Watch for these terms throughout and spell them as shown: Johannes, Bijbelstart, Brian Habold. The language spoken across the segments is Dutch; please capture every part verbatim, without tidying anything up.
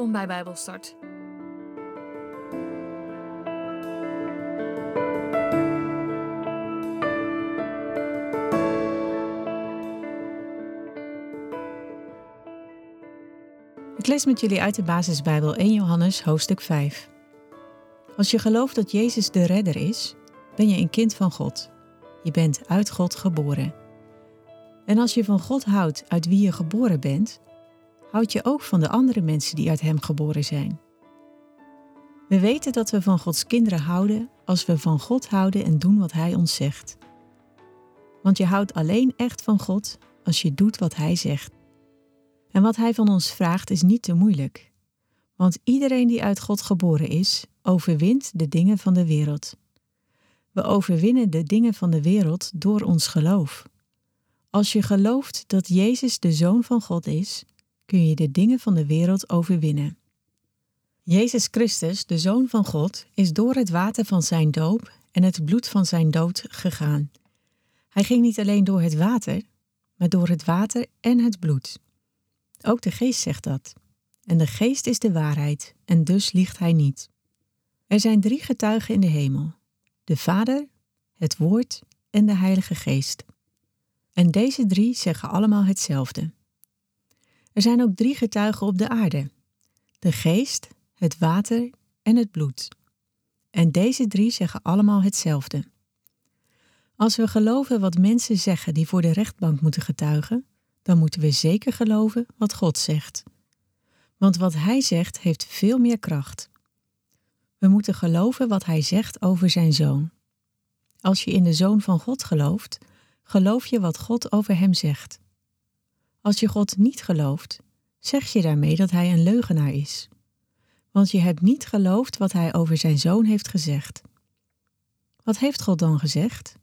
Welkom bij Bijbelstart. Ik lees met jullie uit de basisbijbel Eerste Johannes hoofdstuk vijf. Als je gelooft dat Jezus de Redder is, ben je een kind van God. Je bent uit God geboren. En als je van God houdt uit wie je geboren bent, houd je ook van de andere mensen die uit Hem geboren zijn. We weten dat we van Gods kinderen houden als we van God houden en doen wat Hij ons zegt. Want je houdt alleen echt van God als je doet wat Hij zegt. En wat Hij van ons vraagt is niet te moeilijk. Want iedereen die uit God geboren is, overwint de dingen van de wereld. We overwinnen de dingen van de wereld door ons geloof. Als je gelooft dat Jezus de Zoon van God is, kun je de dingen van de wereld overwinnen. Jezus Christus, de Zoon van God, is door het water van zijn doop en het bloed van zijn dood gegaan. Hij ging niet alleen door het water, maar door het water en het bloed. Ook de Geest zegt dat. En de Geest is de waarheid, en dus liegt hij niet. Er zijn drie getuigen in de hemel: de Vader, het Woord en de Heilige Geest. En deze drie zeggen allemaal hetzelfde. Er zijn ook drie getuigen op de aarde: de Geest, het water en het bloed. En deze drie zeggen allemaal hetzelfde. Als we geloven wat mensen zeggen die voor de rechtbank moeten getuigen, dan moeten we zeker geloven wat God zegt. Want wat Hij zegt heeft veel meer kracht. We moeten geloven wat Hij zegt over zijn Zoon. Als je in de Zoon van God gelooft, geloof je wat God over hem zegt. Als je God niet gelooft, zeg je daarmee dat hij een leugenaar is. Want je hebt niet geloofd wat hij over zijn Zoon heeft gezegd. Wat heeft God dan gezegd?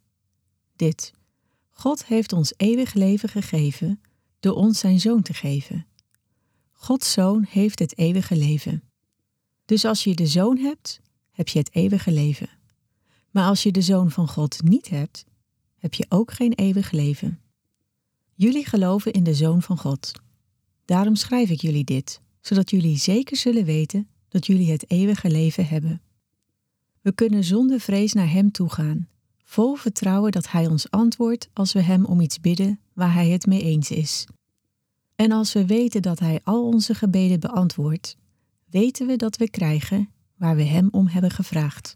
Dit: God heeft ons eeuwig leven gegeven door ons zijn Zoon te geven. Gods Zoon heeft het eeuwige leven. Dus als je de Zoon hebt, heb je het eeuwige leven. Maar als je de Zoon van God niet hebt, heb je ook geen eeuwig leven. Jullie geloven in de Zoon van God. Daarom schrijf ik jullie dit, zodat jullie zeker zullen weten dat jullie het eeuwige leven hebben. We kunnen zonder vrees naar Hem toe gaan, vol vertrouwen dat Hij ons antwoordt als we Hem om iets bidden waar Hij het mee eens is. En als we weten dat Hij al onze gebeden beantwoordt, weten we dat we krijgen waar we Hem om hebben gevraagd.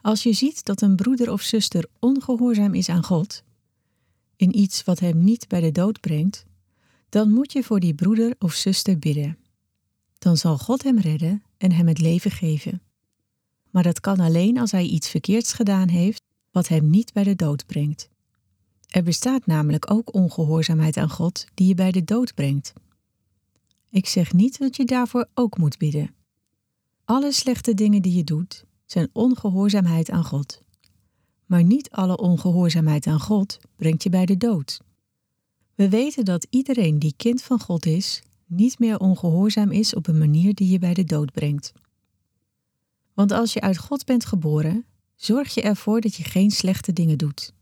Als je ziet dat een broeder of zuster ongehoorzaam is aan God, in iets wat hem niet bij de dood brengt, dan moet je voor die broeder of zuster bidden. Dan zal God hem redden en hem het leven geven. Maar dat kan alleen als hij iets verkeerds gedaan heeft wat hem niet bij de dood brengt. Er bestaat namelijk ook ongehoorzaamheid aan God die je bij de dood brengt. Ik zeg niet dat je daarvoor ook moet bidden. Alle slechte dingen die je doet zijn ongehoorzaamheid aan God. Maar niet alle ongehoorzaamheid aan God brengt je bij de dood. We weten dat iedereen die kind van God is, niet meer ongehoorzaam is op een manier die je bij de dood brengt. Want als je uit God bent geboren, zorg je ervoor dat je geen slechte dingen doet.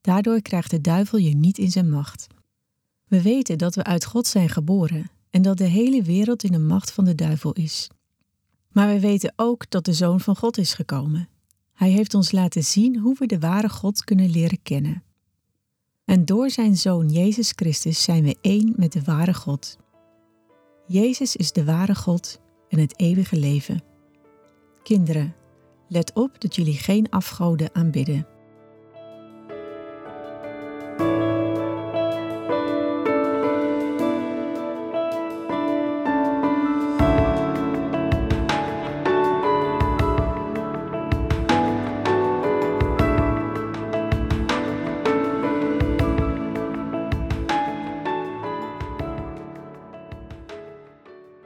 Daardoor krijgt de duivel je niet in zijn macht. We weten dat we uit God zijn geboren en dat de hele wereld in de macht van de duivel is. Maar we weten ook dat de Zoon van God is gekomen. Hij heeft ons laten zien hoe we de ware God kunnen leren kennen. En door zijn Zoon Jezus Christus zijn we één met de ware God. Jezus is de ware God en het eeuwige leven. Kinderen, let op dat jullie geen afgoden aanbidden.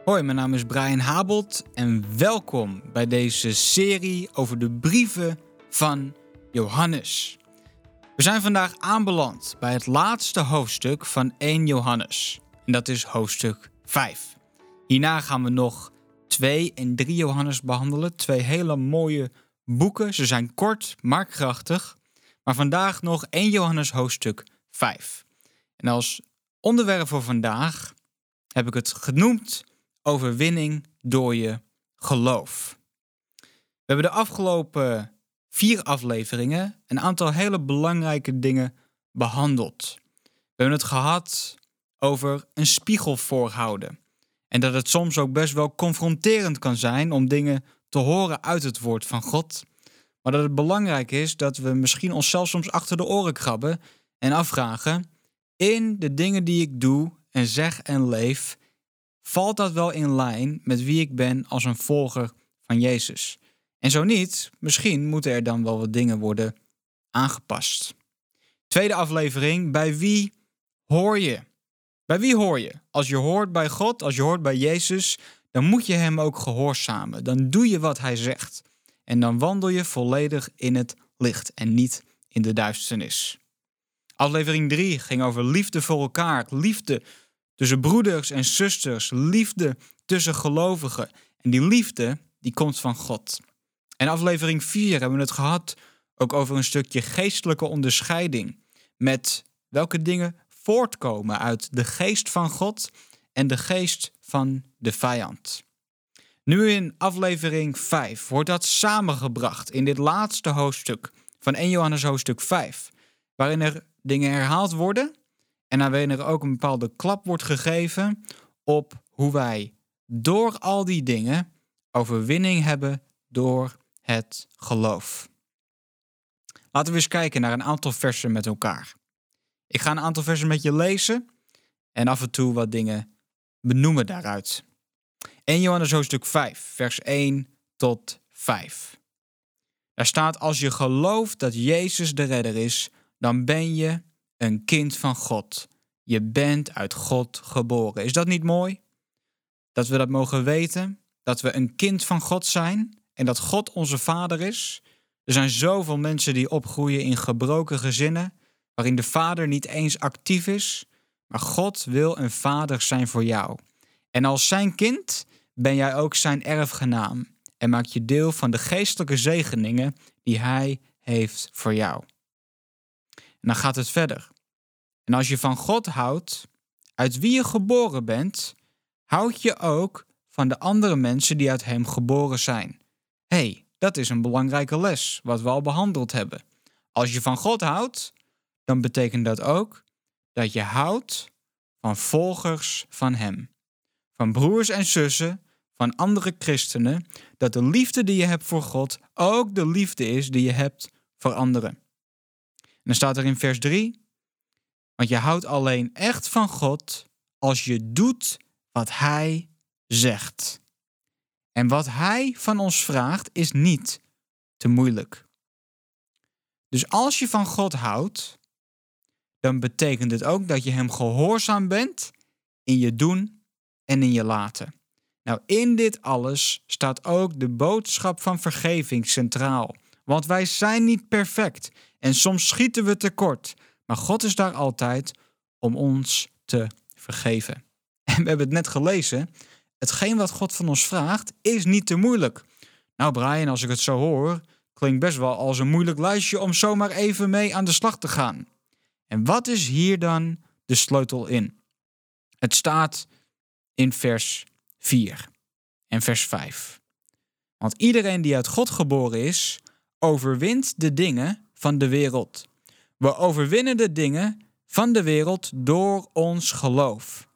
Hoi, mijn naam is Brian Habold en welkom bij deze serie over de brieven van Johannes. We zijn vandaag aanbeland bij het laatste hoofdstuk van Eerste Johannes. En dat is hoofdstuk vijf. Hierna gaan we nog twee en drie Johannes behandelen. Twee hele mooie boeken. Ze zijn kort, maar krachtig. Maar vandaag nog Eerste Johannes hoofdstuk vijf. En als onderwerp voor vandaag heb ik het genoemd: overwinning door je geloof. We hebben de afgelopen vier afleveringen een aantal hele belangrijke dingen behandeld. We hebben het gehad over een spiegel voorhouden. En dat het soms ook best wel confronterend kan zijn om dingen te horen uit het woord van God. Maar dat het belangrijk is dat we misschien onszelf soms achter de oren krabben en afvragen: in de dingen die ik doe en zeg en leef, valt dat wel in lijn met wie ik ben als een volger van Jezus? En zo niet, misschien moeten er dan wel wat dingen worden aangepast. Tweede aflevering, bij wie hoor je? Bij wie hoor je? Als je hoort bij God, als je hoort bij Jezus, dan moet je hem ook gehoorzamen. Dan doe je wat hij zegt. En dan wandel je volledig in het licht en niet in de duisternis. Aflevering drie ging over liefde voor elkaar, liefde tussen broeders en zusters, liefde tussen gelovigen. En die liefde, die komt van God. En aflevering vier hebben we het gehad ook over een stukje geestelijke onderscheiding. Met welke dingen voortkomen uit de geest van God en de geest van de vijand. Nu in aflevering vijf wordt dat samengebracht in dit laatste hoofdstuk van eerste Johannes hoofdstuk vijf. Waarin er dingen herhaald worden en waarin er ook een bepaalde klap wordt gegeven op hoe wij door al die dingen overwinning hebben door het geloof. Laten we eens kijken naar een aantal versen met elkaar. Ik ga een aantal versen met je lezen en af en toe wat dingen benoemen daaruit. eerste Johannes hoofdstuk vijf, vers één tot vijf. Daar staat: als je gelooft dat Jezus de redder is, dan ben je een kind van God. Je bent uit God geboren. Is dat niet mooi? Dat we dat mogen weten, dat we een kind van God zijn en dat God onze Vader is. Er zijn zoveel mensen die opgroeien in gebroken gezinnen, waarin de vader niet eens actief is. Maar God wil een vader zijn voor jou. En als zijn kind ben jij ook zijn erfgenaam en maak je deel van de geestelijke zegeningen die hij heeft voor jou. En dan gaat het verder. En als je van God houdt, uit wie je geboren bent, houd je ook van de andere mensen die uit hem geboren zijn. Hé, hey, dat is een belangrijke les, wat we al behandeld hebben. Als je van God houdt, dan betekent dat ook dat je houdt van volgers van hem. Van broers en zussen, van andere christenen, dat de liefde die je hebt voor God ook de liefde is die je hebt voor anderen. En dan staat er in vers drie, want je houdt alleen echt van God als je doet wat hij zegt. En wat hij van ons vraagt is niet te moeilijk. Dus als je van God houdt, dan betekent het ook dat je hem gehoorzaam bent in je doen en in je laten. Nou, in dit alles staat ook de boodschap van vergeving centraal. Want wij zijn niet perfect en soms schieten we tekort. Maar God is daar altijd om ons te vergeven. En we hebben het net gelezen. Hetgeen wat God van ons vraagt is niet te moeilijk. Nou Brian, als ik het zo hoor, klinkt best wel als een moeilijk lijstje om zomaar even mee aan de slag te gaan. En wat is hier dan de sleutel in? Het staat in vers vier en vers vijf. Want iedereen die uit God geboren is, overwint de dingen van de wereld. We overwinnen de dingen van de wereld door ons geloof.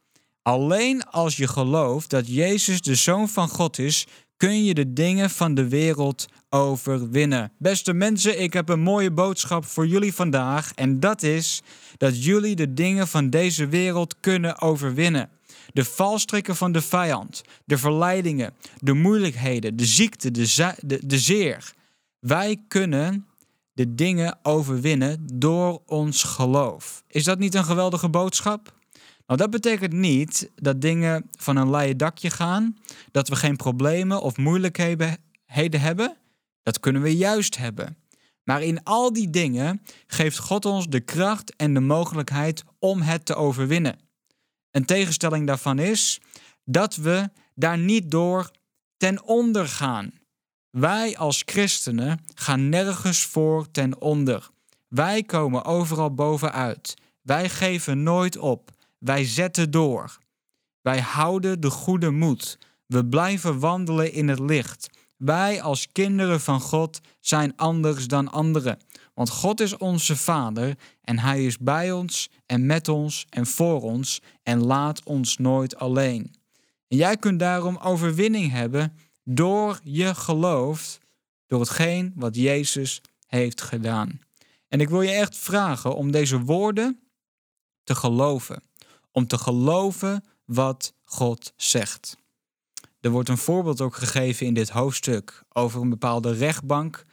Alleen als je gelooft dat Jezus de Zoon van God is, kun je de dingen van de wereld overwinnen. Beste mensen, ik heb een mooie boodschap voor jullie vandaag. En dat is dat jullie de dingen van deze wereld kunnen overwinnen. De valstrikken van de vijand, de verleidingen, de moeilijkheden, de ziekte, de, za- de, de zeer. Wij kunnen de dingen overwinnen door ons geloof. Is dat niet een geweldige boodschap? Nou, dat betekent niet dat dingen van een leien dakje gaan, dat we geen problemen of moeilijkheden hebben. Dat kunnen we juist hebben. Maar in al die dingen geeft God ons de kracht en de mogelijkheid om het te overwinnen. Een tegenstelling daarvan is dat we daar niet door ten onder gaan. Wij als christenen gaan nergens voor ten onder. Wij komen overal bovenuit. Wij geven nooit op. Wij zetten door. Wij houden de goede moed. We blijven wandelen in het licht. Wij als kinderen van God zijn anders dan anderen. Want God is onze Vader en Hij is bij ons en met ons en voor ons en laat ons nooit alleen. En jij kunt daarom overwinning hebben door je geloof, door hetgeen wat Jezus heeft gedaan. En ik wil je echt vragen om deze woorden te geloven. Om te geloven wat God zegt. Er wordt een voorbeeld ook gegeven in dit hoofdstuk over een bepaalde rechtbank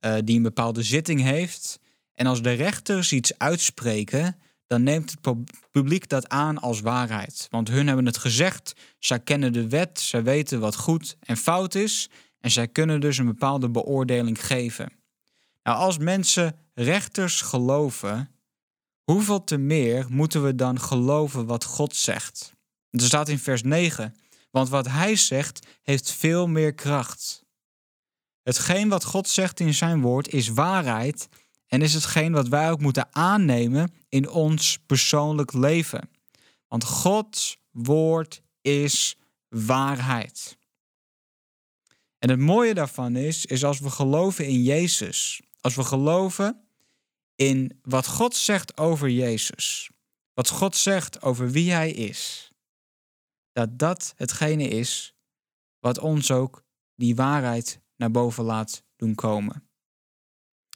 uh, die een bepaalde zitting heeft. En als de rechters iets uitspreken, dan neemt het publiek dat aan als waarheid. Want hun hebben het gezegd, zij kennen de wet, zij weten wat goed en fout is en zij kunnen dus een bepaalde beoordeling geven. Nou, als mensen rechters geloven, hoeveel te meer moeten we dan geloven wat God zegt? Er staat in vers negen, want wat Hij zegt heeft veel meer kracht. Hetgeen wat God zegt in zijn woord is waarheid en is hetgeen wat wij ook moeten aannemen in ons persoonlijk leven. Want Gods woord is waarheid. En het mooie daarvan is, is als we geloven in Jezus, als we geloven in wat God zegt over Jezus, wat God zegt over wie Hij is, dat dat hetgene is wat ons ook die waarheid naar boven laat doen komen.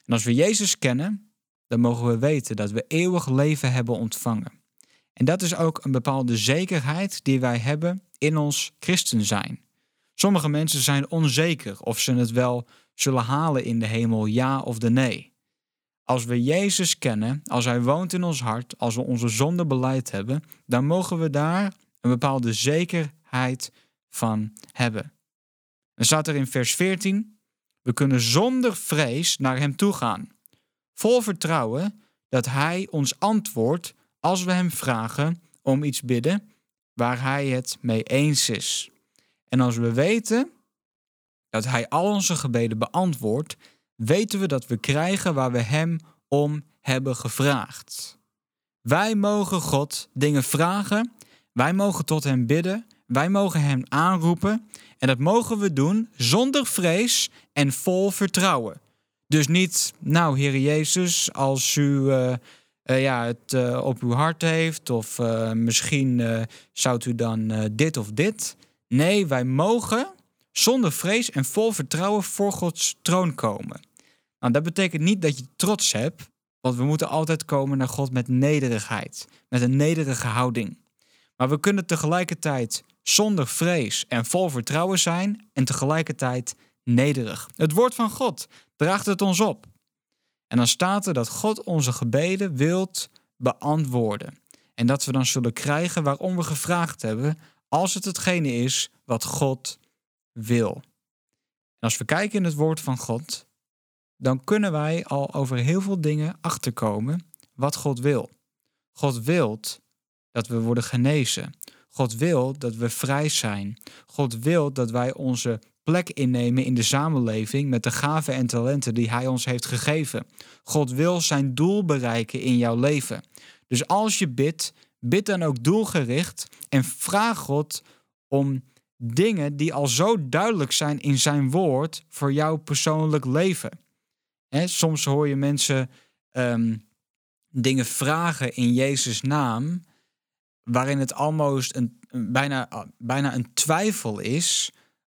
En als we Jezus kennen, dan mogen we weten dat we eeuwig leven hebben ontvangen. En dat is ook een bepaalde zekerheid die wij hebben in ons christen zijn. Sommige mensen zijn onzeker of ze het wel zullen halen in de hemel, ja of de nee. Als we Jezus kennen, als Hij woont in ons hart, als we onze zonde beleid hebben, dan mogen we daar een bepaalde zekerheid van hebben. Dan staat er in vers veertien, we kunnen zonder vrees naar Hem toe gaan, vol vertrouwen dat Hij ons antwoordt als we Hem vragen om iets bidden waar Hij het mee eens is. En als we weten dat Hij al onze gebeden beantwoordt, weten we dat we krijgen waar we Hem om hebben gevraagd. Wij mogen God dingen vragen, wij mogen tot Hem bidden, wij mogen Hem aanroepen en dat mogen we doen zonder vrees en vol vertrouwen. Dus niet, nou Heer Jezus, als u uh, uh, ja, het uh, op uw hart heeft of uh, misschien uh, zou u dan uh, dit of dit. Nee, wij mogen zonder vrees en vol vertrouwen voor Gods troon komen. Nou, dat betekent niet dat je trots hebt, want we moeten altijd komen naar God met nederigheid, met een nederige houding. Maar we kunnen tegelijkertijd zonder vrees en vol vertrouwen zijn en tegelijkertijd nederig. Het woord van God draagt het ons op. En dan staat er dat God onze gebeden wilt beantwoorden. En dat we dan zullen krijgen waarom we gevraagd hebben, als het hetgene is wat God wil. En als we kijken in het woord van God, dan kunnen wij al over heel veel dingen achterkomen wat God wil. God wil dat we worden genezen. God wil dat we vrij zijn. God wil dat wij onze plek innemen in de samenleving met de gaven en talenten die Hij ons heeft gegeven. God wil zijn doel bereiken in jouw leven. Dus als je bidt, bid dan ook doelgericht en vraag God om dingen die al zo duidelijk zijn in zijn woord voor jouw persoonlijk leven. He, soms hoor je mensen um, dingen vragen in Jezus' naam, waarin het almost een, bijna, bijna een twijfel is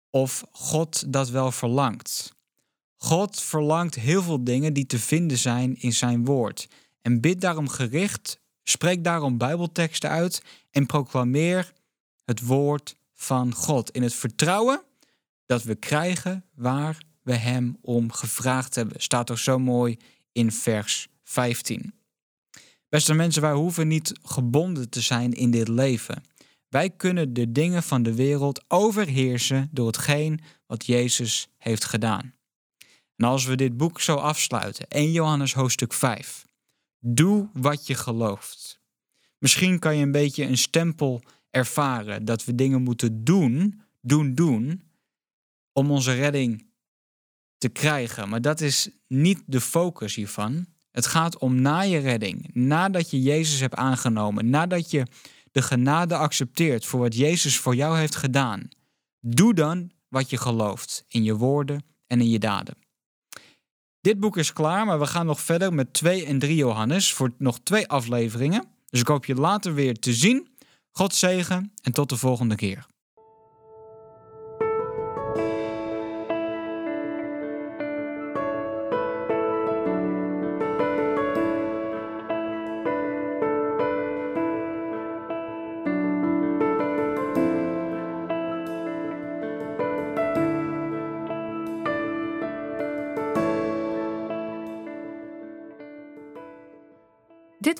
of God dat wel verlangt. God verlangt heel veel dingen die te vinden zijn in zijn woord. En bid daarom gericht, spreek daarom Bijbelteksten uit en proclameer het woord van God. In het vertrouwen dat we krijgen waar we Hem om gevraagd hebben. Staat er zo mooi in vers vijftien. Beste mensen, wij hoeven niet gebonden te zijn in dit leven. Wij kunnen de dingen van de wereld overheersen door hetgeen wat Jezus heeft gedaan. En als we dit boek zo afsluiten, eerste Johannes hoofdstuk vijf. Doe wat je gelooft. Misschien kan je een beetje een stempel ervaren dat we dingen moeten doen, doen, doen, om onze redding te krijgen. Maar dat is niet de focus hiervan. Het gaat om na je redding, nadat je Jezus hebt aangenomen, nadat je de genade accepteert voor wat Jezus voor jou heeft gedaan, doe dan wat je gelooft in je woorden en in je daden. Dit boek is klaar, maar we gaan nog verder met twee en drie Johannes voor nog twee afleveringen. Dus ik hoop je later weer te zien. God zegen en tot de volgende keer. Dit